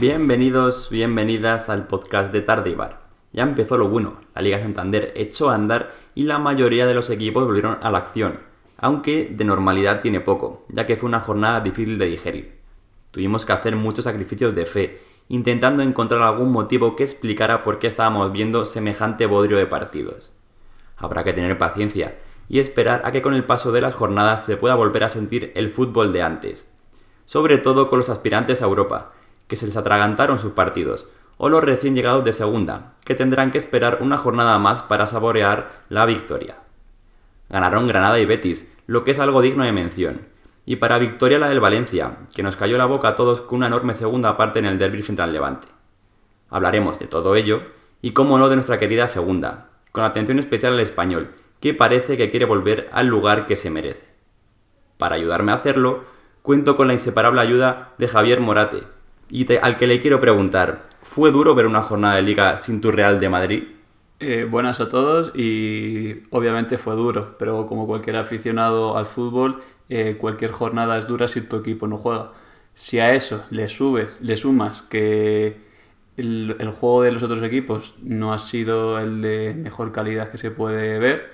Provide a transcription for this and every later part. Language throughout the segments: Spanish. Bienvenidos, bienvenidas al podcast de Tardeibar. Ya empezó lo bueno, la Liga Santander echó a andar y la mayoría de los equipos volvieron a la acción, aunque de normalidad tiene poco, ya que fue una jornada difícil de digerir. Tuvimos que hacer muchos sacrificios de fe, intentando encontrar algún motivo que explicara por qué estábamos viendo semejante bodrio de partidos. Habrá que tener paciencia y esperar a que con el paso de las jornadas se pueda volver a sentir el fútbol de antes, sobre todo con los aspirantes a Europa, que se les atragantaron sus partidos, o los recién llegados de segunda, que tendrán que esperar una jornada más para saborear la victoria. Ganaron Granada y Betis, lo que es algo digno de mención, y para victoria la del Valencia, que nos cayó la boca a todos con una enorme segunda parte en el derbi frente al Levante. Hablaremos de todo ello, y cómo no de nuestra querida segunda, con atención especial al Español, que parece que quiere volver al lugar que se merece. Para ayudarme a hacerlo, cuento con la inseparable ayuda de Javier Morate, al que le quiero preguntar, ¿fue duro ver una jornada de Liga sin tu Real de Madrid? Buenas a todos y obviamente fue duro, pero como cualquier aficionado al fútbol, cualquier jornada es dura si tu equipo no juega. Si a eso le sumas que el juego de los otros equipos no ha sido el de mejor calidad que se puede ver,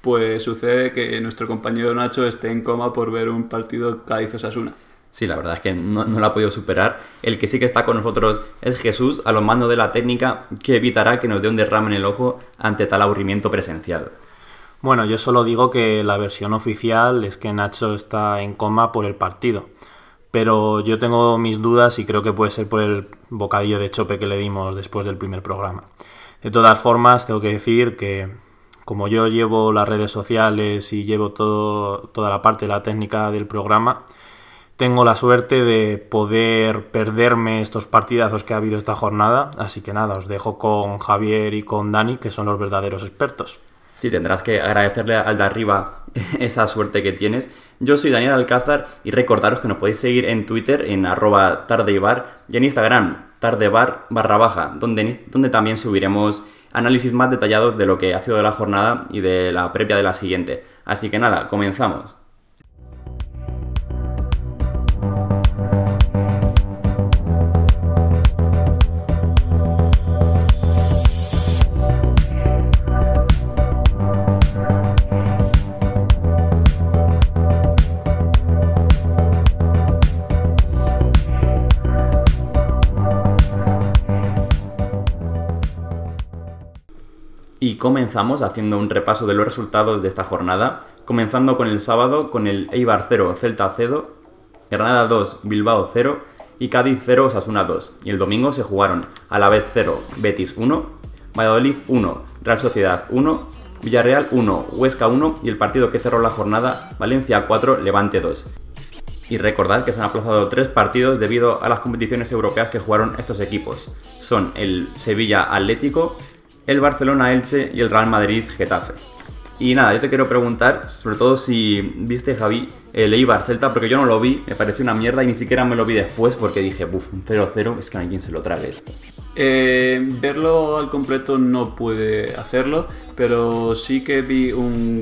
pues sucede que nuestro compañero Nacho esté en coma por ver un partido Cádiz-Osasuna. Sí, la verdad es que no la ha podido superar. El que sí que está con nosotros es Jesús, a los mandos de la técnica, que evitará que nos dé un derrame en el ojo ante tal aburrimiento presenciado. Bueno, yo solo digo que la versión oficial es que Nacho está en coma por el partido. Pero yo tengo mis dudas y creo que puede ser por el bocadillo de chope que le dimos después del primer programa. De todas formas, tengo que decir que como yo llevo las redes sociales y llevo toda la parte de la técnica del programa, tengo la suerte de poder perderme estos partidazos que ha habido esta jornada, así que nada, os dejo con Javier y con Dani, que son los verdaderos expertos. Sí, tendrás que agradecerle al de arriba esa suerte que tienes. Yo soy Daniel Alcázar y recordaros que nos podéis seguir en Twitter en @tardeibar y en Instagram tardeibar_, donde también subiremos análisis más detallados de lo que ha sido de la jornada y de la previa de la siguiente. Así que nada, comenzamos. Y comenzamos haciendo un repaso de los resultados de esta jornada, comenzando con el sábado con el Eibar 0, Celta 0, Granada 2, Bilbao 0 y Cádiz 0, Osasuna 2. Y el domingo se jugaron Alavés 0, Betis 1, Valladolid 1, Real Sociedad 1, Villarreal 1, Huesca 1 y el partido que cerró la jornada, Valencia 4, Levante 2. Y recordad que se han aplazado 3 partidos debido a las competiciones europeas que jugaron estos equipos. Son el Sevilla Atlético, el Barcelona-Elche y el Real Madrid-Getafe. Y nada, yo te quiero preguntar, sobre todo si viste, Javi, el Eibar-Celta, porque yo no lo vi, me pareció una mierda y ni siquiera me lo vi después porque dije, un 0-0, es que no hay quien se lo trague esto. Verlo al completo no pude hacerlo, pero sí que vi una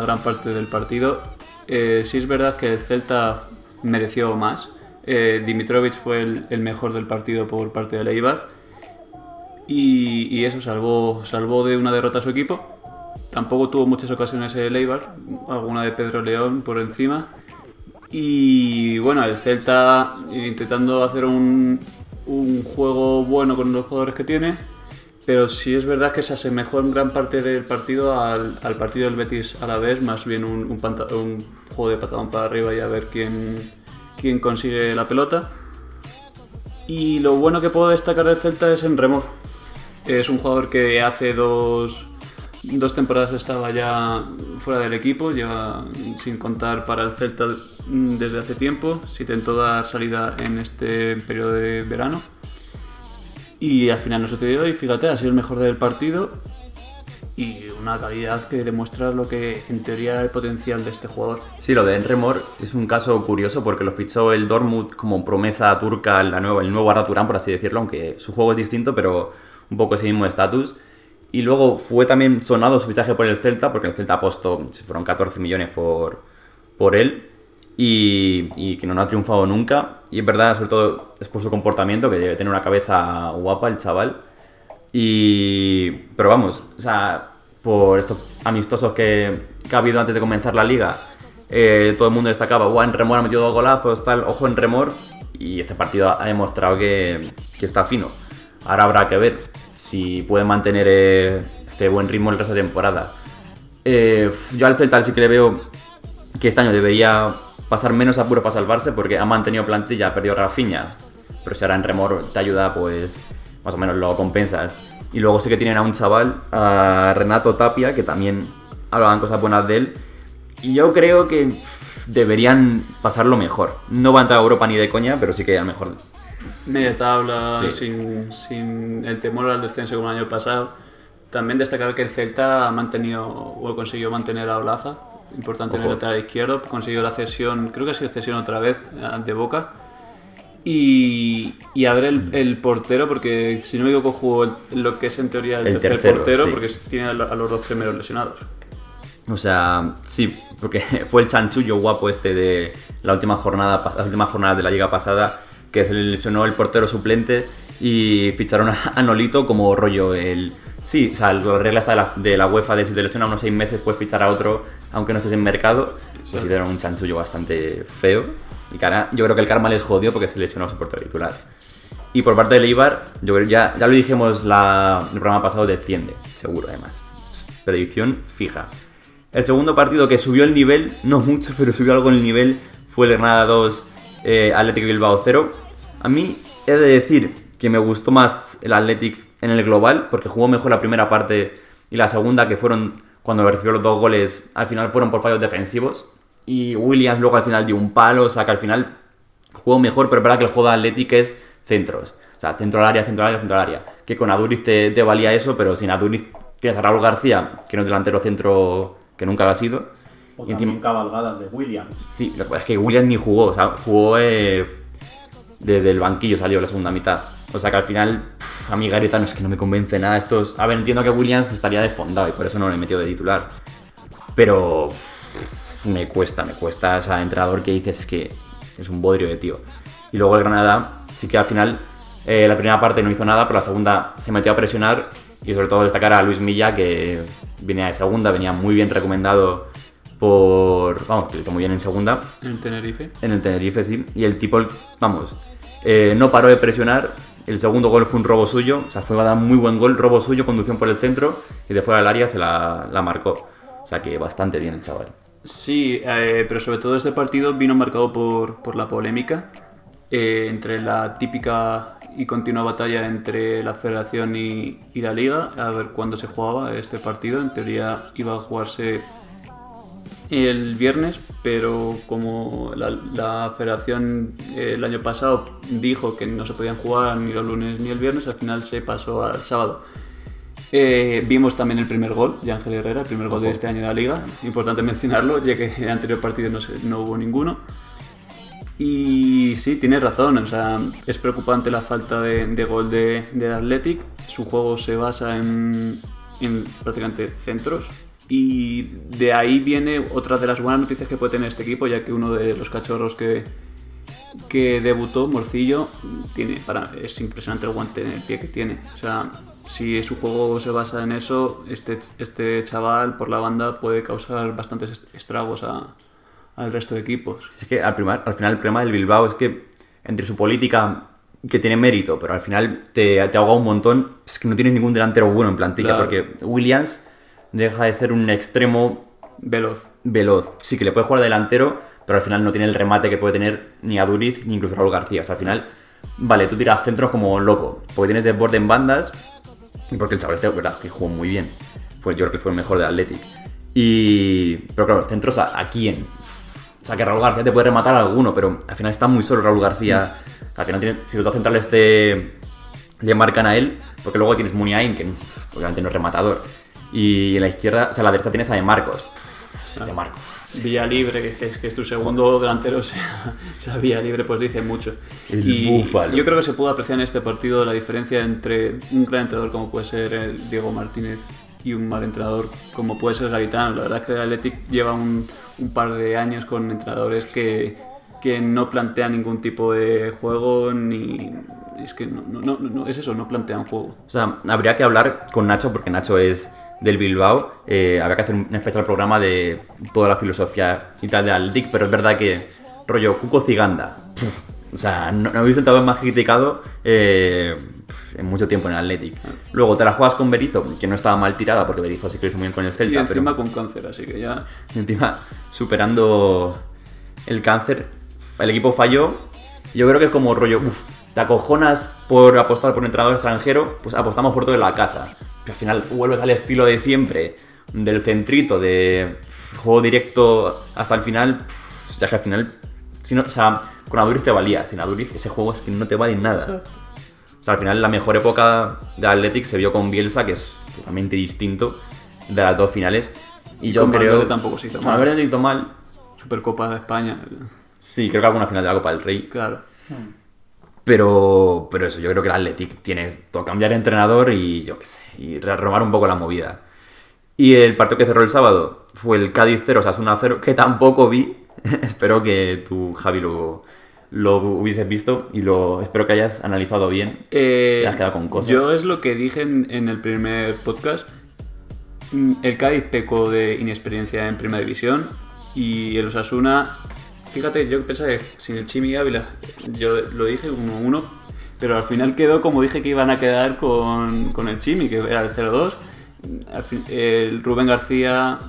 gran parte del partido. Sí es verdad que el Celta mereció más. Dimitrovic fue el mejor del partido por parte del Eibar. Y eso, salvó de una derrota a su equipo. Tampoco tuvo muchas ocasiones el Eibar, alguna de Pedro León por encima. Y bueno, el Celta intentando hacer un juego bueno con los jugadores que tiene, pero sí es verdad que se asemejó en gran parte del partido al partido del Betis Alavés, más bien un juego de patadón para arriba y a ver quién consigue la pelota. Y lo bueno que puedo destacar del Celta es Emre Mor. Es un jugador que hace dos temporadas estaba ya fuera del equipo, lleva sin contar para el Celta desde hace tiempo, se intentó dar salida en este periodo de verano y al final no sucedió y fíjate, ha sido el mejor del partido y una calidad que demuestra lo que en teoría era el potencial de este jugador. Sí, lo de Emre Mor es un caso curioso porque lo fichó el Dortmund como promesa turca, el nuevo Arda Turán, por así decirlo, aunque su juego es distinto, pero un poco ese mismo estatus. Y luego fue también sonado su fichaje por el Celta, porque el Celta apostó, fueron 14 millones por él. y que no ha triunfado nunca. Y es verdad, sobre todo es por su comportamiento, que debe tener una cabeza guapa el chaval. Pero vamos, o sea, por estos amistosos que ha habido antes de comenzar la liga, todo el mundo destacaba, guau, en Remor ha metido dos golazos, tal, ojo en Remor. Y este partido ha demostrado que está fino. Ahora habrá que ver si puede mantener este buen ritmo el resto de temporada. Yo al Celta sí que le veo que este año debería pasar menos apuros para salvarse, porque ha mantenido plantilla, ha perdido Rafinha, pero si ahora en Remor te ayuda, pues más o menos lo compensas. Y luego sí que tienen a un chaval, a Renato Tapia, que también hablaban cosas buenas de él, y yo creo que deberían pasarlo mejor. No va a entrar a Europa ni de coña, pero sí que a lo mejor media tabla, sí. sin el temor al descenso como el año pasado. También destacar que el Celta ha mantenido o consiguió mantener a Olaza, importante en el lateral izquierdo, consiguió la cesión, creo que ha sido cesión otra vez, de Boca. Y Adre, el portero, porque si no me equivoco jugó lo que es en teoría el tercer portero, sí, porque tiene a los dos primeros lesionados. O sea, sí, porque fue el chanchullo guapo este de la última jornada de la liga pasada, que se lesionó el portero suplente y ficharon a Nolito como rollo el... Sí, o sea, la regla está de la UEFA de si te lesiona unos 6 meses puedes fichar a otro aunque no estés en mercado. Sí. Pues hicieron un chanchullo bastante feo. Y cara, yo creo que el karma les jodió porque se lesionó su portero titular. Y por parte del Eibar, yo creo, ya lo dijimos el programa pasado, desciende, seguro además. Predicción fija. El segundo partido que subió el nivel, no mucho, pero subió algo en el nivel, fue el Granada 2, Athletic Bilbao 0. A mí he de decir que me gustó más el Athletic en el global, porque jugó mejor la primera parte y la segunda, que fueron cuando recibió los 2 goles, al final fueron por fallos defensivos. Y Williams luego al final dio un palo, o sea que al final jugó mejor, pero es verdad que el juego de Athletic es centros. O sea, centro al área. Que con Aduriz te valía eso, pero sin Aduriz tienes a Raúl García, que no es delantero centro que nunca lo ha sido. O y también cabalgadas de Williams. Sí, lo que pasa es que Williams ni jugó, o sea, jugó desde el banquillo, salió la segunda mitad. O sea que al final, a mí Gareta no es que no me convence nada estos... A ver, entiendo que Williams pues, estaría desfondado y por eso no lo he metido de titular. Pero... Me cuesta, o sea, entrenador que dices que es un bodrio de tío. Y luego el Granada, sí que al final, la primera parte no hizo nada, pero la segunda se metió a presionar, y sobre todo destacar a Luis Milla, que venía de segunda, venía muy bien recomendado que lo hizo muy bien en segunda. En el Tenerife, sí. Y el tipo, no paró de presionar. El segundo gol fue un robo suyo, o sea, fue un muy buen gol, robo suyo, conducción por el centro, y de fuera del área se la marcó. O sea que bastante bien el chaval. Sí, pero sobre todo este partido vino marcado por la polémica entre la típica y continua batalla entre la Federación y la Liga, a ver cuándo se jugaba este partido. En teoría iba a jugarse el viernes, pero como la Federación el año pasado dijo que no se podían jugar ni los lunes ni el viernes, al final se pasó al sábado. Vimos también el primer gol de Ángel Herrera, el primer gol de este año de la Liga, importante mencionarlo, ya que en el anterior partido no hubo ninguno. Y sí, tienes razón, o sea, es preocupante la falta de gol de Athletic. Su juego se basa en prácticamente centros, y de ahí viene otra de las buenas noticias que puede tener este equipo, ya que uno de los cachorros que debutó, Morcillo, es impresionante el guante en el pie que tiene. O sea, si su juego se basa en eso, este chaval por la banda puede causar bastantes estragos al resto de equipos. Es que al final el problema del Bilbao es que entre su política, que tiene mérito, pero al final te ahoga un montón, es que no tienes ningún delantero bueno en plantilla, claro. Porque Williams deja de ser un extremo veloz. Sí que le puede jugar delantero, pero al final no tiene el remate que puede tener ni Aduriz ni incluso Raúl García. O sea, al final, vale, tú tiras centros como loco, porque tienes desborde en bandas, y porque el chaval este, verdad, que jugó muy bien. Yo creo que fue el mejor del Athletic. Pero claro, centros ¿a quién? O sea, que Raúl García te puede rematar a alguno, pero al final está muy solo Raúl García. O sea, que no tiene... Si los dos centrales le marcan a él, porque luego tienes Muniain, que obviamente no es rematador. Y en la izquierda, o sea, la derecha tienes a De Marcos. De Marcos. Sí. Villalibre, que es tu segundo delantero, sea Villalibre, pues dice mucho. Y yo creo que se pudo apreciar en este partido la diferencia entre un gran entrenador como puede ser el Diego Martínez y un mal entrenador como puede ser Garitano. La verdad es que el Athletic lleva un par de años con entrenadores que no plantean ningún tipo de juego ni... Es que no es eso, no plantean juego. O sea, habría que hablar con Nacho, porque Nacho es del Bilbao. Habría que hacer un especial programa de toda la filosofía y tal de Athletic, pero es verdad que rollo Cuco Ciganda. O sea, no habéis sentado más criticado en mucho tiempo en el Athletic. Luego te la juegas con Berizzo, que no estaba mal tirada, porque Berizzo sí que lo hizo muy bien con el Celta. Y encima pero, con cáncer, así que ya... Encima, superando el cáncer, el equipo falló. Yo creo que es como rollo... te acojonas por apostar por un entrenador extranjero, pues apostamos por todo en la casa. Y al final vuelves al estilo de siempre, del centrito, de juego directo hasta el final. O sea, que al final... Si no, o sea, con Aduriz te valía, sin Aduriz ese juego es que no te vale nada. Exacto. O sea, al final la mejor época de Athletic se vio con Bielsa, que es totalmente distinto de las dos finales. Y yo creo que tampoco se hizo mal. Valverde no hizo mal. Supercopa de España. Sí, creo que alguna final de la Copa del Rey. Claro. Pero eso, yo creo que el Athletic tiene todo, cambiar de entrenador y yo qué sé, y robar un poco la movida. Y el partido que cerró el sábado fue el Cádiz 0, Osasuna 0, que tampoco vi. Espero que tú, Javi, lo hubieses visto y espero que hayas analizado bien. Te has quedado con cosas. Yo es lo que dije en el primer podcast. El Cádiz pecó de inexperiencia en Primera División y el Osasuna... Fíjate, yo pensaba que sin el Chimi y Ávila, yo lo dije 1-1, pero al final quedó como dije que iban a quedar con el Chimi, que era el 0-2. El Rubén García,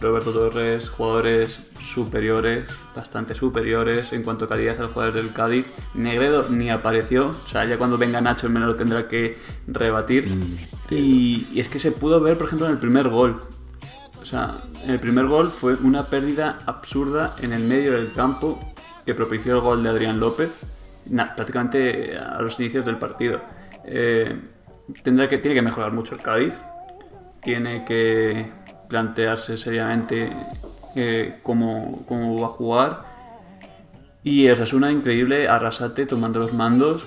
Roberto Torres, jugadores superiores, bastante superiores en cuanto a calidad a los jugadores del Cádiz. Negredo ni apareció, o sea, ya cuando venga Nacho el menos lo tendrá que rebatir. Y es que se pudo ver, por ejemplo, en el primer gol. O sea, en el primer gol fue una pérdida absurda en el medio del campo que propició el gol de Adrián López prácticamente a los inicios del partido. Tiene que mejorar mucho el Cádiz. Tiene que plantearse seriamente cómo va a jugar. Y Osasuna, increíble, Arrasate tomando los mandos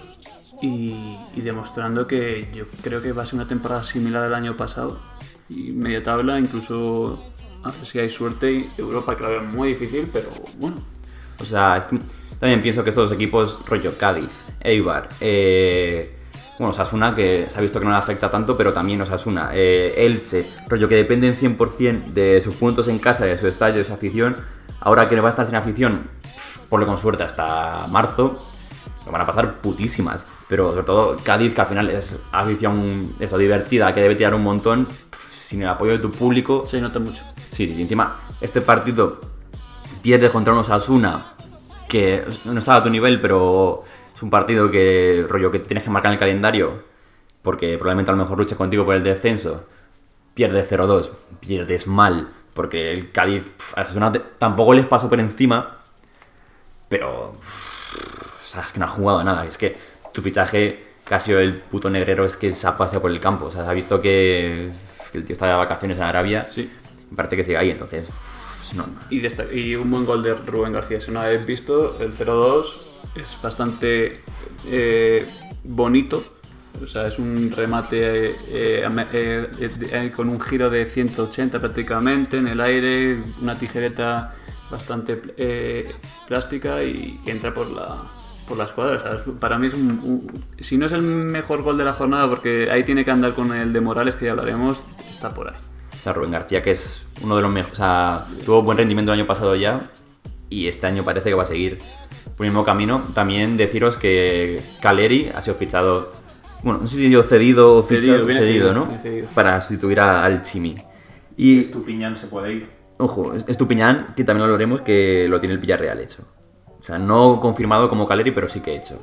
y demostrando que yo creo que va a ser una temporada similar al año pasado. Y media tabla, incluso si hay suerte, y Europa que la veo muy difícil, pero bueno. O sea, es que también pienso que estos equipos, rollo Cádiz, Eibar, bueno, Osasuna, que se ha visto que no le afecta tanto, pero también Osasuna, Elche, rollo que dependen 100% de sus puntos en casa, de su estadio, de su afición. Ahora que no va a estar sin afición, ponle con suerte hasta marzo, lo van a pasar putísimas. Pero sobre todo Cádiz, que al final es afición eso, divertida, que debe tirar un montón, sin el apoyo de tu público. Se nota mucho. Sí, encima este partido pierde contra un Osasuna, que no estaba a tu nivel, pero... Es un partido que rollo que tienes que marcar en el calendario, porque probablemente a lo mejor luches contigo por el descenso. Pierdes 0-2, pierdes mal, porque el Cádiz a Osasuna tampoco les pasó por encima, pero es que no ha jugado nada. Es que tu fichaje, casi el puto Negrero, es que se ha paseado por el campo. O sea, se ha visto que el tío está de vacaciones en Arabia. Sí. Parece que sigue ahí, entonces... No. Y un buen gol de Rubén García. Si no habéis visto, el 0-2... Es bastante bonito, o sea, es un remate con un giro de 180 prácticamente en el aire, una tijereta bastante plástica y entra por la escuadra. O sea, para mí es si no es el mejor gol de la jornada, porque ahí tiene que andar con el de Morales, que ya hablaremos, está por ahí. O sea, Rubén García, que es uno de los mejores, o sea, tuvo buen rendimiento el año pasado ya y este año parece que va a seguir por el mismo camino. También deciros que Caleri ha sido fichado, bueno, no sé si yo cedido o fichado, cedido, ¿no? Cedido. Para sustituir al Chimi. Y Estupiñán se puede ir. Ojo, Estupiñán, que también lo veremos, que lo tiene el Villarreal hecho. O sea, no confirmado como Caleri, pero sí que hecho.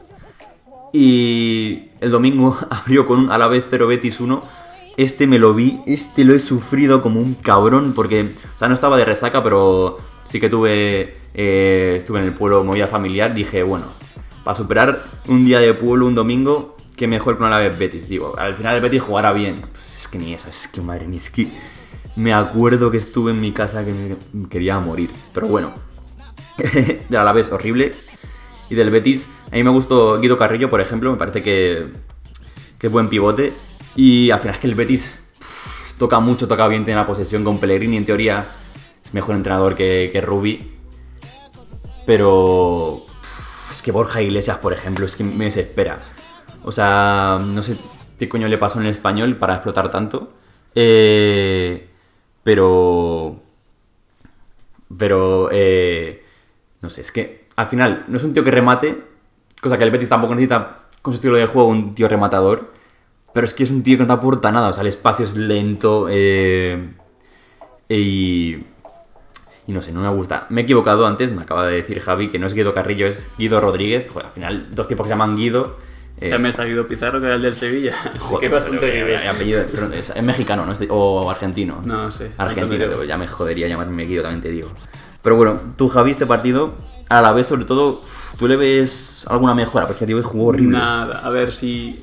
Y el domingo abrió con un Alavés 0 Betis 1. Este me lo vi, este lo he sufrido como un cabrón, porque, o sea, no estaba de resaca, pero sí que estuve en el pueblo, movida familiar. Dije, bueno, para superar un día de pueblo, un domingo, qué mejor que una vez Betis. Digo, al final el Betis jugará bien. Pues es que ni eso, es que madre mía, es que me acuerdo que estuve en mi casa que me quería morir. Pero bueno, de la vez horrible. Y del Betis, a mí me gustó Guido Carrillo, por ejemplo, me parece que es buen pivote. Y al final es que el Betis toca mucho, toca bien, tiene la posesión. Con Pellegrini, en teoría, es mejor entrenador que Rubi. Pero es que Borja Iglesias, por ejemplo, es que me desespera. O sea, no sé qué coño le pasó en el Español para explotar tanto. Pero no sé, es que al final no es un tío que remate, cosa que el Betis tampoco necesita con su estilo de juego, un tío rematador, pero es que es un tío que no te aporta nada. O sea, el espacio es lento y no sé, no me gusta. Me he equivocado antes, me acaba de decir Javi que no es Guido Carrillo, es Guido Rodríguez. Joder, al final dos tipos que se llaman Guido. También está Guido Pizarro, que era el del Sevilla. Joder, pero es mexicano, ¿no? O argentino. No sé. Argentino, ya me jodería llamarme Guido, también te digo. Pero bueno, tú, Javi, este partido, a la vez, sobre todo, ¿tú le ves alguna mejora? Porque el tío jugó horrible. Nada, a ver, si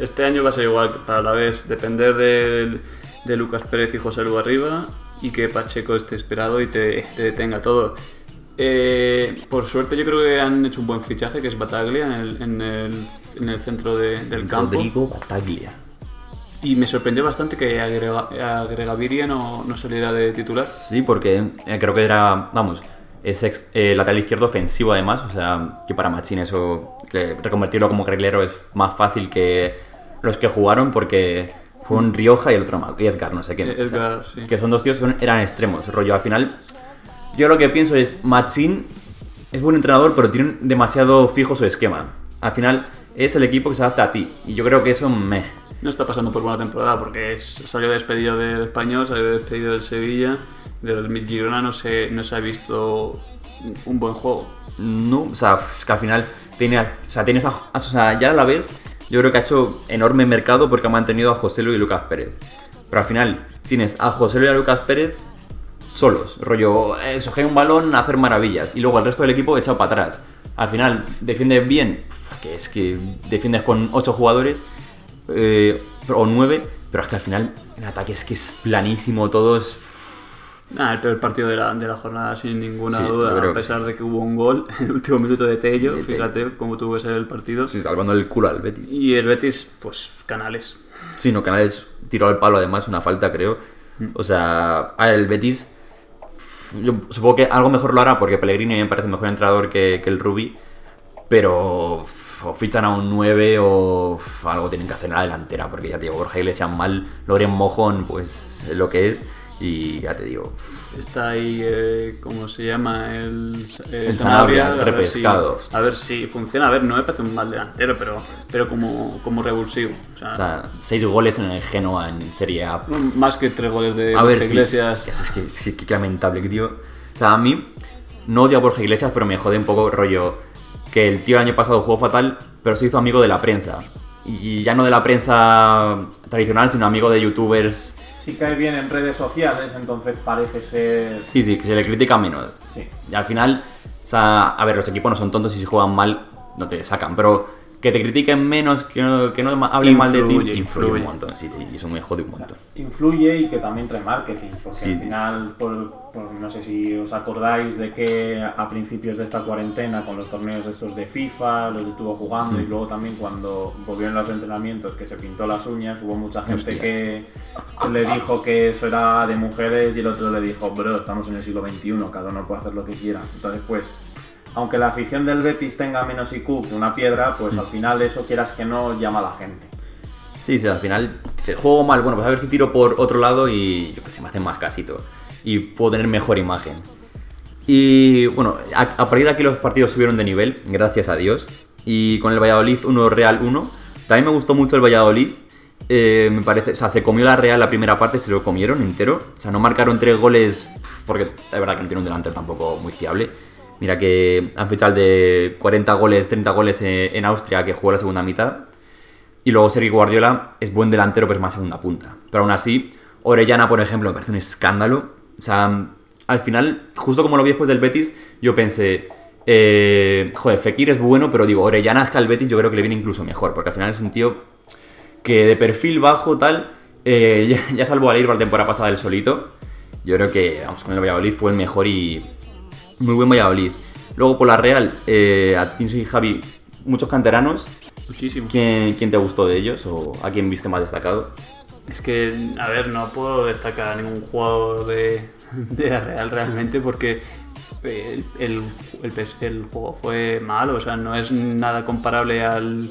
este año va a ser igual para la vez, depender de Lucas Pérez y José Lu arriba, y que Pacheco esté esperado y te detenga todo. Por suerte yo creo que han hecho un buen fichaje, que es Bataglia en el centro del campo. Rodrigo Bataglia. Y me sorprendió bastante que Agregaviria no saliera de titular. Sí, porque creo que era, vamos, es lateral izquierdo ofensivo además. O sea, que para Machín eso, que reconvertirlo como carrilero es más fácil que los que jugaron, porque fue un Rioja y el otro Edgar, no sé quién. Edgar, o sea, sí. Que son dos tíos, eran extremos, rollo al final. Yo lo que pienso es, Machín es buen entrenador, pero tiene demasiado fijo su esquema. Al final, es el equipo que se adapta a ti. Y yo creo que eso no está pasando por buena temporada, porque salió despedido del Español, salió despedido del Sevilla, del Girona no se ha visto un buen juego. No, o sea, es que al final ya a la vez, yo creo que ha hecho enorme mercado porque ha mantenido a Joselu y Lucas Pérez. Pero al final, tienes a Joselu y a Lucas Pérez solos, rollo, sojear un balón, hacer maravillas, y luego el resto del equipo echado para atrás. Al final, defiendes bien, que es que defiendes con 8 jugadores o 9, pero es que al final el ataque es que es planísimo, todos. El peor partido de la jornada, sin ninguna duda, a pesar de que hubo un gol en el último minuto de Tello, fíjate cómo tuvo que ser el partido. Sí, salvando el culo al Betis. Y el Betis, pues, Canales. Sí, no, Canales tiró al palo, además, una falta, creo. O sea, el Betis, yo supongo que algo mejor lo hará, porque Pellegrini me parece mejor entrenador que el Rubi, pero o fichan a un 9 o algo tienen que hacer en la delantera, porque ya te digo, Borja Iglesias mal, Loren Mojón, pues lo que es, y ya te digo. Está ahí, ¿cómo se llama? El Sanabria, repescado. A ver si funciona. A ver, no me parece un mal delantero, pero como revulsivo. O sea, 6 goles en el Genoa en Serie A. Más que 3 goles de Borja Iglesias. Sí. Es que lamentable, tío. O sea, a mí no odio a Borja Iglesias, pero me jode un poco rollo que el tío el año pasado jugó fatal, pero se hizo amigo de la prensa. Y ya no de la prensa tradicional, sino amigo de youtubers. Si cae bien en redes sociales, entonces parece ser... Sí, que se le critica menos. Sí. Y al final, o sea, a ver, los equipos no son tontos y si juegan mal no te sacan, pero que te critiquen menos, que no hablen mal de ti, influye un montón. Sí, y eso me jode un montón. Influye, y que también trae marketing, porque al final, no sé si os acordáis de que a principios de esta cuarentena, con los torneos estos de FIFA, los estuvo jugando, y luego también cuando volvió en los entrenamientos, que se pintó las uñas, hubo mucha gente que le dijo que eso era de mujeres, y el otro le dijo, bro, estamos en el siglo XXI, cada uno puede hacer lo que quiera. Entonces, pues, aunque la afición del Betis tenga menos IQ que una piedra, pues al final eso, quieras que no, llama a la gente. Sí, al final, juego mal, bueno, pues a ver si tiro por otro lado y yo que sé, me hacen más casito y puedo tener mejor imagen. Y bueno, a partir de aquí los partidos subieron de nivel, gracias a Dios, y con el Valladolid 1 Real 1, también me gustó mucho el Valladolid, me parece, o sea, se comió la Real la primera parte, se lo comieron entero, o sea, no marcaron 3 goles, porque es verdad que no tiene un delantero tampoco muy fiable. Mira que han fichado el de 40 goles, 30 goles en Austria, que jugó la segunda mitad. Y luego Sergio Guardiola es buen delantero, pero es más segunda punta. Pero aún así, Orellana, por ejemplo, me parece un escándalo. O sea, al final, justo como lo vi después del Betis, yo pensé, joder, Fekir es bueno, pero digo, Orellana es que al Betis yo creo que le viene incluso mejor. Porque al final es un tío que de perfil bajo, tal, ya salvó al Eibar la temporada pasada del solito. Yo creo que, vamos, con el Valladolid fue el mejor y... muy buen Valladolid. Luego por la Real, a Tinso y Javi, muchos canteranos. Muchísimo. ¿Quién te gustó de ellos o a quién viste más destacado? Es que, a ver, no puedo destacar a ningún jugador de la Real realmente porque el juego fue malo, o sea, no es nada comparable al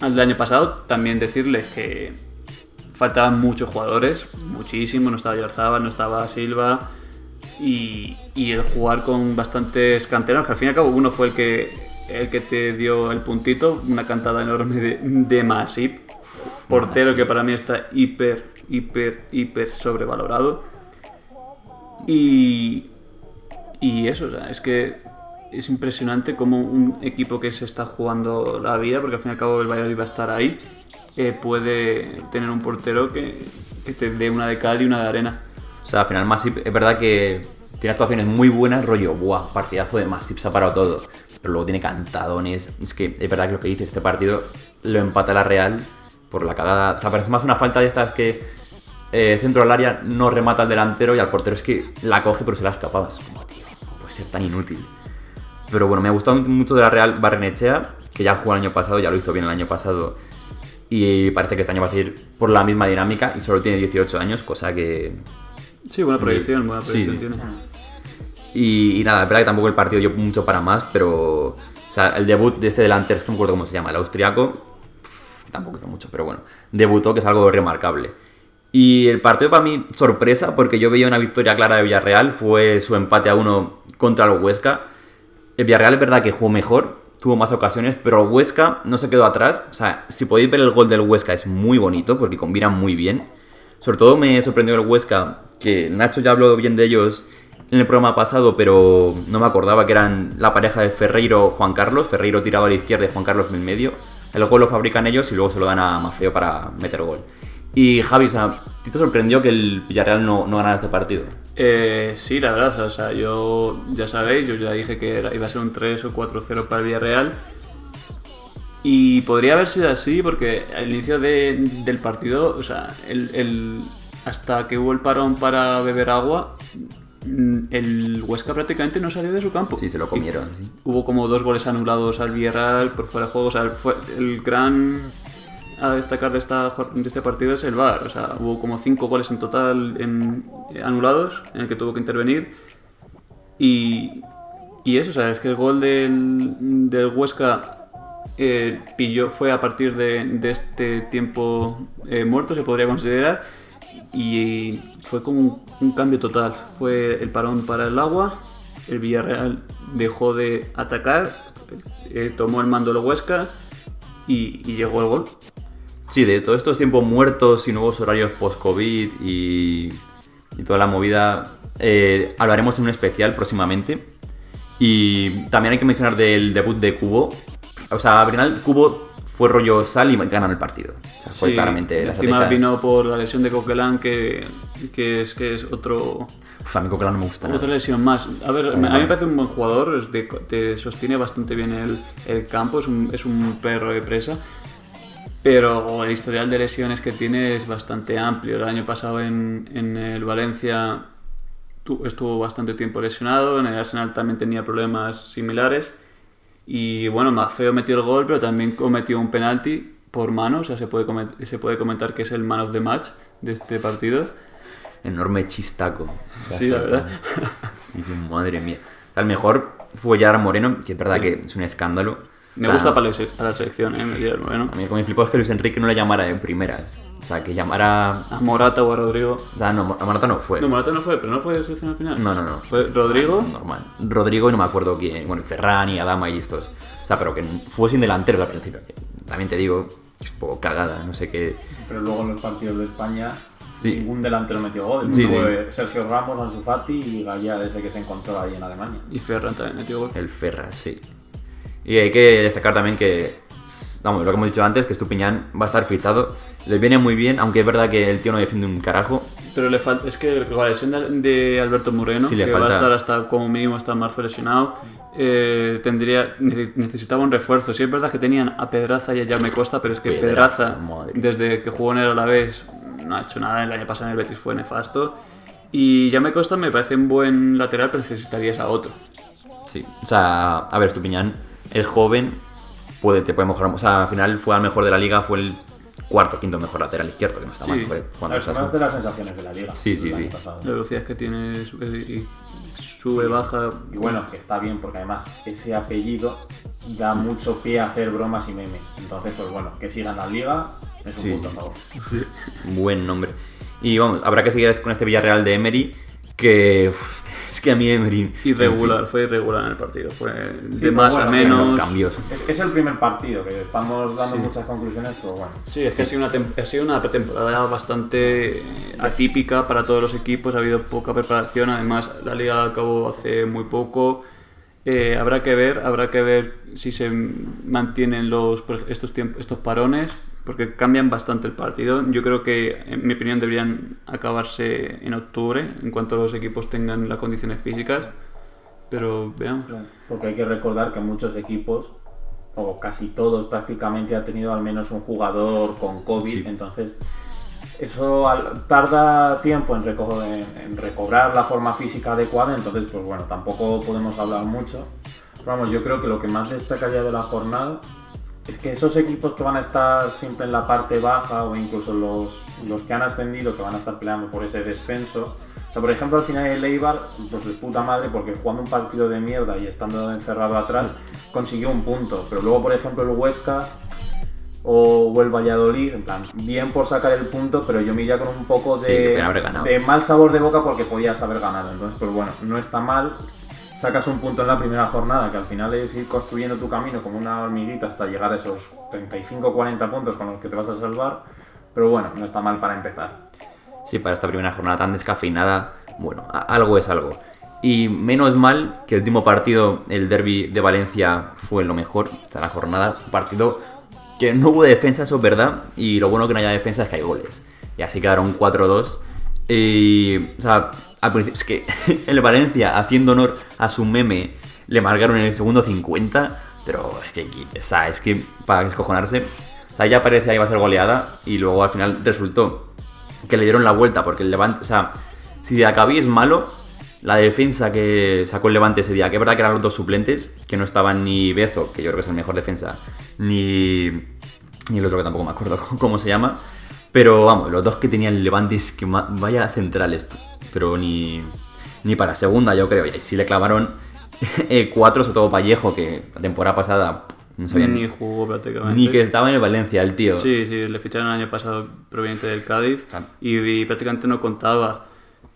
del año pasado. También decirles que faltaban muchos jugadores, muchísimo, no estaba Yarzábal, no estaba Silva y el jugar con bastantes canteranos, que al fin y al cabo uno fue el que te dio el puntito, una cantada enorme de Masip, portero que para mí está hiper sobrevalorado. Y eso, o sea, es que es impresionante cómo un equipo que se está jugando la vida, porque al fin y al cabo el Valladolid va a estar ahí, puede tener un portero que te dé una de cal y una de arena. O sea, al final Masip es verdad que tiene actuaciones muy buenas, rollo, buah, partidazo de Masip, se ha parado todo. Pero luego tiene cantadones. Es que es verdad que lo que dice, este partido lo empata la Real por la cagada. O sea, parece más una falta de estas que centro al área, no remata al delantero y al portero es que la coge pero se la escapaba. Es como, tío, no puede ser tan inútil. Pero bueno, me ha gustado mucho de la Real Barrenechea, que ya jugó el año pasado, ya lo hizo bien el año pasado. Y parece que este año va a seguir por la misma dinámica y solo tiene 18 años, cosa que... Sí, buena proyección sí, tiene. Y nada, es verdad que tampoco el partido dio mucho para más, pero... O sea, el debut de este delantero, no me acuerdo cómo se llama, el austriaco, tampoco hizo mucho, pero bueno, debutó, que es algo remarcable. Y el partido para mí, sorpresa, porque yo veía una victoria clara de Villarreal, fue su empate a 1 contra el Huesca. El Villarreal es verdad que jugó mejor, tuvo más ocasiones, pero el Huesca no se quedó atrás. O sea, si podéis ver el gol del Huesca, es muy bonito, porque combina muy bien. Sobre todo me sorprendió el Huesca, que Nacho ya habló bien de ellos en el programa pasado, pero no me acordaba que eran la pareja de Ferreiro-Juan Carlos. Ferreiro tiraba a la izquierda y Juan Carlos en el medio. El gol lo fabrican ellos y luego se lo dan a Maceo para meter gol. Y Javi, o sea, ¿te sorprendió que el Villarreal no ganara este partido? Sí, la verdad, o sea, yo ya sabéis, yo ya dije que iba a ser un 3 o 4-0 para el Villarreal. Y podría haber sido así porque al inicio del partido, o sea, hasta que hubo el parón para beber agua... El Huesca prácticamente no salió de su campo. Sí, se lo comieron. Sí. Hubo como 2 goles anulados al Villarreal por fuera de juego. O sea, fue el gran a destacar de este partido es el VAR. O sea, hubo como 5 goles en total anulados en el que tuvo que intervenir. Y eso, o sea, es que el gol del Huesca fue a partir de este tiempo muerto, se podría considerar. Y fue como un cambio total, fue el parón para el agua, el Villarreal dejó de atacar, tomó el mando la Huesca y llegó el gol. Sí, de todos estos tiempos muertos y nuevos horarios post-COVID y toda la movida, hablaremos en un especial próximamente. Y también hay que mencionar del debut de Kubo, o sea, al final Kubo... fue rollo sal y ganan el partido. O sea, sí, fue claramente la estrategia. Encima vino por la lesión de Coquelin, que es otro... Uf, a mí Coquelin no me gusta. Otra lesión más. A ver, a mí me parece un buen jugador, te sostiene bastante bien el campo, es un perro de presa, pero el historial de lesiones que tiene es bastante amplio. El año pasado en el Valencia estuvo bastante tiempo lesionado, en el Arsenal también tenía problemas similares. Y bueno, Maceo metió el gol, pero también cometió un penalti por mano. O sea, se puede comentar que es el man of the match de este partido. Enorme chistaco. O sea, sí, la verdad. Sí, madre mía. O sea, el mejor fue Gerard Moreno, que es verdad que es un escándalo. Me gusta para la selección, Gerard Moreno. A mí lo que me flipó es que Luis Enrique no le llamara en primeras. O sea, que llamara... a Morata o a Rodrigo. O sea, no, a Morata no fue. No, Morata no fue, pero no fue de selección al final. No. ¿Fue Rodrigo? Normal. Rodrigo y no me acuerdo quién. Bueno, Ferran y Adama y estos. O sea, pero que fue sin delantero al principio. También te digo, es un poco cagada, no sé qué. Pero luego en los partidos de España... Sí. Ningún delantero metió gol. Sí, fue Sergio Ramos, Ansu Fati y Gaya, ese que se encontró ahí en Alemania. Y Ferran también metió gol. El Ferran, sí. Y hay que destacar también que... Vamos, lo que hemos dicho antes, que Estupiñán va a estar fichado. Le viene muy bien, aunque es verdad que el tío no defiende un carajo. Pero es que la lesión de Alberto Moreno, sí, que va a estar hasta como mínimo hasta marzo lesionado, necesitaba un refuerzo. Sí, es verdad que tenían a Pedraza y a Jaume Costa, pero es que Pedraza desde que jugó en el Alavés, no ha hecho nada. El año pasado en el Betis fue nefasto. Y Jaume Costa me parece un buen lateral, pero necesitarías a otro. Sí, o sea, a ver, Estupiñán, el joven, te puede mejorar. O sea, al final fue al mejor de la liga, fue el cuarto o quinto mejor lateral izquierdo, que no está mal. Cuando es una de las sensaciones de la liga. Sí. La velocidad que tiene sube, baja. Y bueno, está bien, porque además ese apellido da mucho pie a hacer bromas y memes. Entonces, pues bueno, que sigan las ligas es un punto a favor. Sí. Buen nombre. Y vamos, habrá que seguir con este Villarreal de Emery, que es que a mí Emery... Fue irregular en el partido, fue de más a menos... Cambios. Es el primer partido, que estamos dando muchas conclusiones, pero bueno. Sí, es que ha sido una temporada bastante atípica para todos los equipos, ha habido poca preparación, además la Liga acabó hace muy poco. Habrá que ver si se mantienen estos parones, porque cambian bastante el partido. Yo creo que, en mi opinión, deberían acabarse en octubre, en cuanto los equipos tengan las condiciones físicas, pero veamos. Porque hay que recordar que muchos equipos, o casi todos prácticamente, han tenido al menos un jugador con COVID, entonces eso tarda tiempo en recobrar la forma física adecuada, entonces pues bueno, tampoco podemos hablar mucho. Pero vamos, yo creo que lo que más destacaría de la jornada es que esos equipos que van a estar siempre en la parte baja, o incluso los que han ascendido, que van a estar peleando por ese descenso, o sea, por ejemplo, al final el Eibar, pues de puta madre, porque jugando un partido de mierda y estando encerrado atrás, consiguió un punto, pero luego, por ejemplo, el Huesca o el Valladolid, en plan, bien por sacar el punto, pero yo me iría con un poco de mal sabor de boca, porque podías haber ganado. Entonces, pues bueno, no está mal. Sacas un punto en la primera jornada, que al final es ir construyendo tu camino como una hormiguita hasta llegar a esos 35-40 puntos con los que te vas a salvar, pero bueno, no está mal para empezar. Sí, para esta primera jornada tan descafeinada, bueno, algo es algo. Y menos mal que el último partido, el derbi de Valencia, fue lo mejor hasta la jornada, un partido que no hubo defensa, eso es verdad, y lo bueno que no haya defensa es que hay goles. Y así quedaron 4-2, y, o sea, es que el Valencia, haciendo honor a su meme, le marcaron en el segundo 50, pero es que para descojonarse. O sea, ya parecía que iba a ser goleada, y luego al final resultó que le dieron la vuelta, porque el Levante, o sea, si de Acabí es malo, la defensa que sacó el Levante ese día, que es verdad que eran los dos suplentes, que no estaban ni Berizzo, que yo creo que es el mejor defensa, ni el otro que tampoco me acuerdo cómo se llama, pero vamos, los dos que tenían el Levante, es que vaya central esto, pero ni para segunda, yo creo. Y sí le clavaron 4, sobre todo Vallejo, que la temporada pasada no sabía ni jugó prácticamente, ni que estaba en el Valencia el tío. Sí, le ficharon el año pasado proveniente del Cádiz, y prácticamente no contaba.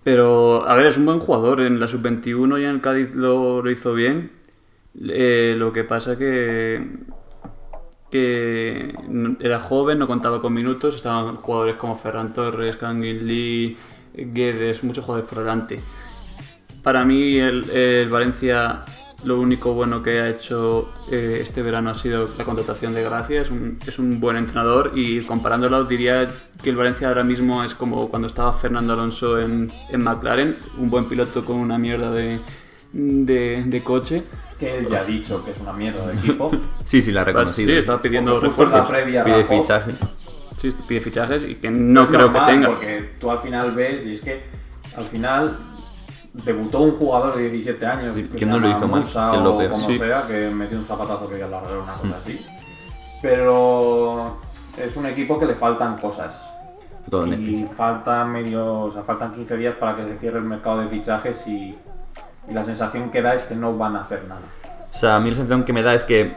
Pero, a ver, es un buen jugador. En la sub-21 ya en el Cádiz lo hizo bien. Lo que pasa que era joven, no contaba con minutos. Estaban jugadores como Ferran Torres, Canguilí, Guedes, muchos jugadores por delante. Para mí el Valencia, lo único bueno que ha hecho este verano ha sido la contratación de García. Es un buen entrenador, y comparándolo diría que el Valencia ahora mismo es como cuando estaba Fernando Alonso en McLaren, un buen piloto con una mierda de coche. Que él ya ha dicho que es una mierda de equipo. sí, la ha reconocido. Sí, estaba pidiendo refuerzos, pide fichajes. Sí, pide fichajes, y que no creo que tenga. Porque tú al final ves, y es que al final debutó un jugador de 17 años, que no lo hizo Musa, mal, o como sea, que metió un zapatazo que ya lo arregló, una cosa así. Pero es un equipo que le faltan cosas. Todo y faltan 15 días para que se cierre el mercado de fichajes, y la sensación que da es que no van a hacer nada. O sea, a mí la sensación que me da es que,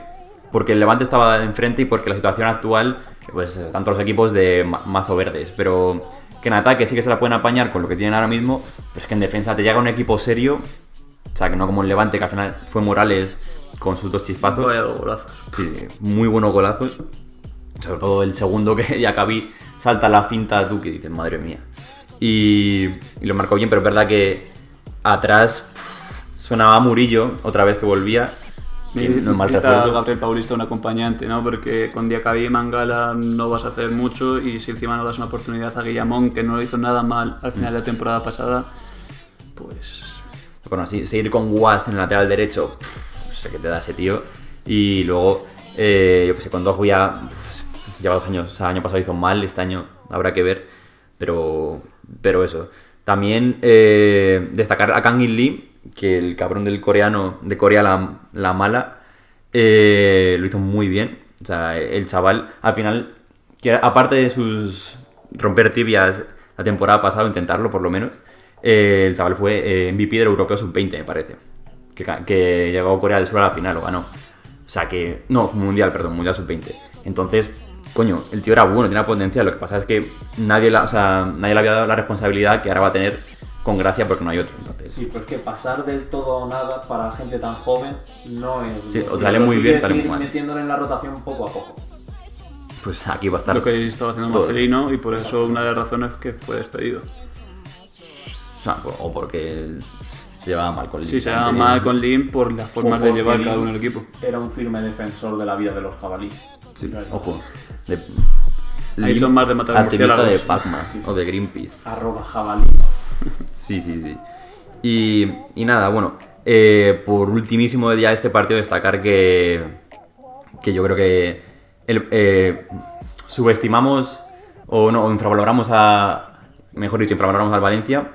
porque el Levante estaba enfrente y porque la situación actual, pues están todos los equipos de mazo verdes, pero que en ataque sí que se la pueden apañar con lo que tienen ahora mismo, pero es que en defensa te llega un equipo serio, o sea, que no como el Levante, que al final fue Morales con sus dos chispazos. Vaya golazos. Sí, muy buenos golazos, sobre todo el segundo, que ya Acabí salta la finta, tú que dices, madre mía, y lo marcó bien, pero es verdad que atrás sonaba Murillo, otra vez que volvía. No está Gabriel Paulista un acompañante, ¿no? Porque con Diacabí y Mangala no vas a hacer mucho, y si encima no das una oportunidad a Guillamón, que no lo hizo nada mal al final de la temporada pasada, pues... Bueno, así, seguir con Guas en el lateral derecho, no sé qué te da ese tío. Y luego, con Dojo ya lleva 2 años, o sea, el año pasado hizo mal, este año habrá que ver, pero eso. También destacar a Kang In Lee, que el cabrón del coreano de Corea la mala lo hizo muy bien. O sea, el chaval al final que aparte de sus romper tibias la temporada pasada, intentarlo por lo menos, el chaval fue MVP del Europeo Sub-20, me parece, que llegó a Corea del Sur a la final, lo ganó. O sea que... No, Mundial Sub-20. Entonces, coño, el tío era bueno, tenía potencia, lo que pasa es que nadie le había dado la responsabilidad que ahora va a tener con Gracia porque no hay otro. Entonces... Sí, pues que pasar del todo a nada para gente tan joven no es... Sí, o sale muy bien, sale muy mal. Metiéndole en la rotación poco a poco. Pues aquí va a estar... Lo que estaba haciendo todo. Marcelino, y por eso una de las razones que fue despedido. O porque... Se llevaba mal con Lim. Sí, se llevaba mal con Lim por las formas de llevar cada uno el equipo. Era un firme defensor de la vida de los jabalíes. Sí, ojo. Ahí son más de matar a murciélagos. Activista de Pac-Man o de Greenpeace. @jabalí. Sí. Y nada, bueno. Por ultimísimo día de este partido, destacar que yo creo que subestimamos infravaloramos al Valencia.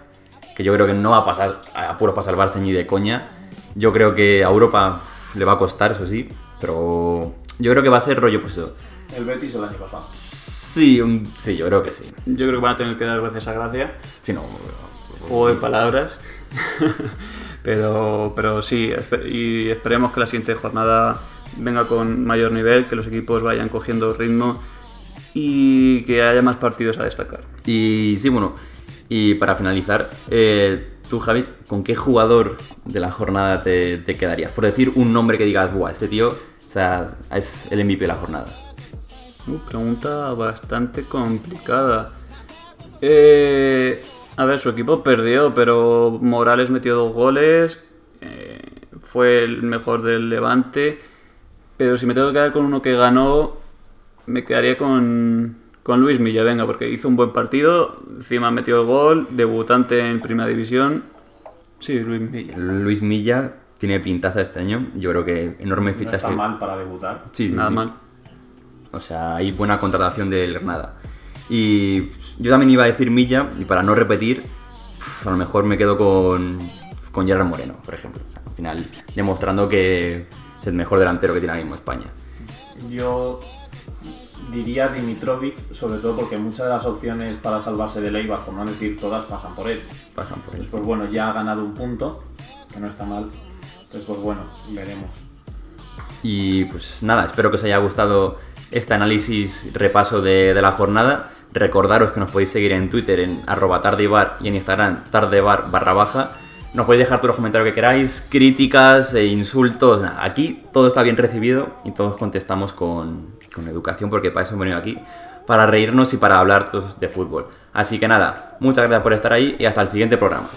Que yo creo que no va a pasar a apuros para salvarse ni de coña. Yo creo que a Europa le va a costar, eso sí, pero yo creo que va a ser rollo pues eso. ¿El Betis el año pasado? Sí, yo creo que sí. Yo creo que van a tener que dar gracias a Gracia. Sí, no. Juego de palabras. pero sí, y esperemos que la siguiente jornada venga con mayor nivel, que los equipos vayan cogiendo ritmo y que haya más partidos a destacar. Y sí, bueno... Y para finalizar, tú, Javi, ¿con qué jugador de la jornada te quedarías? Por decir un nombre que digas, buah, este tío, o sea, es el MVP de la jornada. Pregunta bastante complicada. A ver, su equipo perdió, pero Morales metió 2 goles, fue el mejor del Levante, pero si me tengo que quedar con uno que ganó, me quedaría con Luis Milla, venga, porque hizo un buen partido, encima metió el gol, debutante en Primera División. Sí, Luis Milla. Luis Milla tiene pintaza este año, yo creo que enorme fichaje. No está mal para debutar. Sí, nada mal. O sea, hay buena contratación del Granada. Y yo también iba a decir Milla, y para no repetir, a lo mejor me quedo con Gerard Moreno, por ejemplo. O sea, al final, demostrando que es el mejor delantero que tiene ahora mismo España. Yo... diría Dimitrovic, sobre todo porque muchas de las opciones para salvarse del Eibar, por no decir todas, pasan por él. Pues bueno, ya ha ganado un punto, que no está mal, entonces pues bueno, veremos. Y pues nada, espero que os haya gustado este análisis, repaso de la jornada. Recordaros que nos podéis seguir en Twitter en @Tardeibar y en Instagram Tardeibar_. Nos podéis dejar todos los comentarios que queráis, críticas e insultos. Nada, aquí todo está bien recibido y todos contestamos con educación, porque para eso hemos venido aquí, para reírnos y para hablar de fútbol. Así que nada, muchas gracias por estar ahí y hasta el siguiente programa.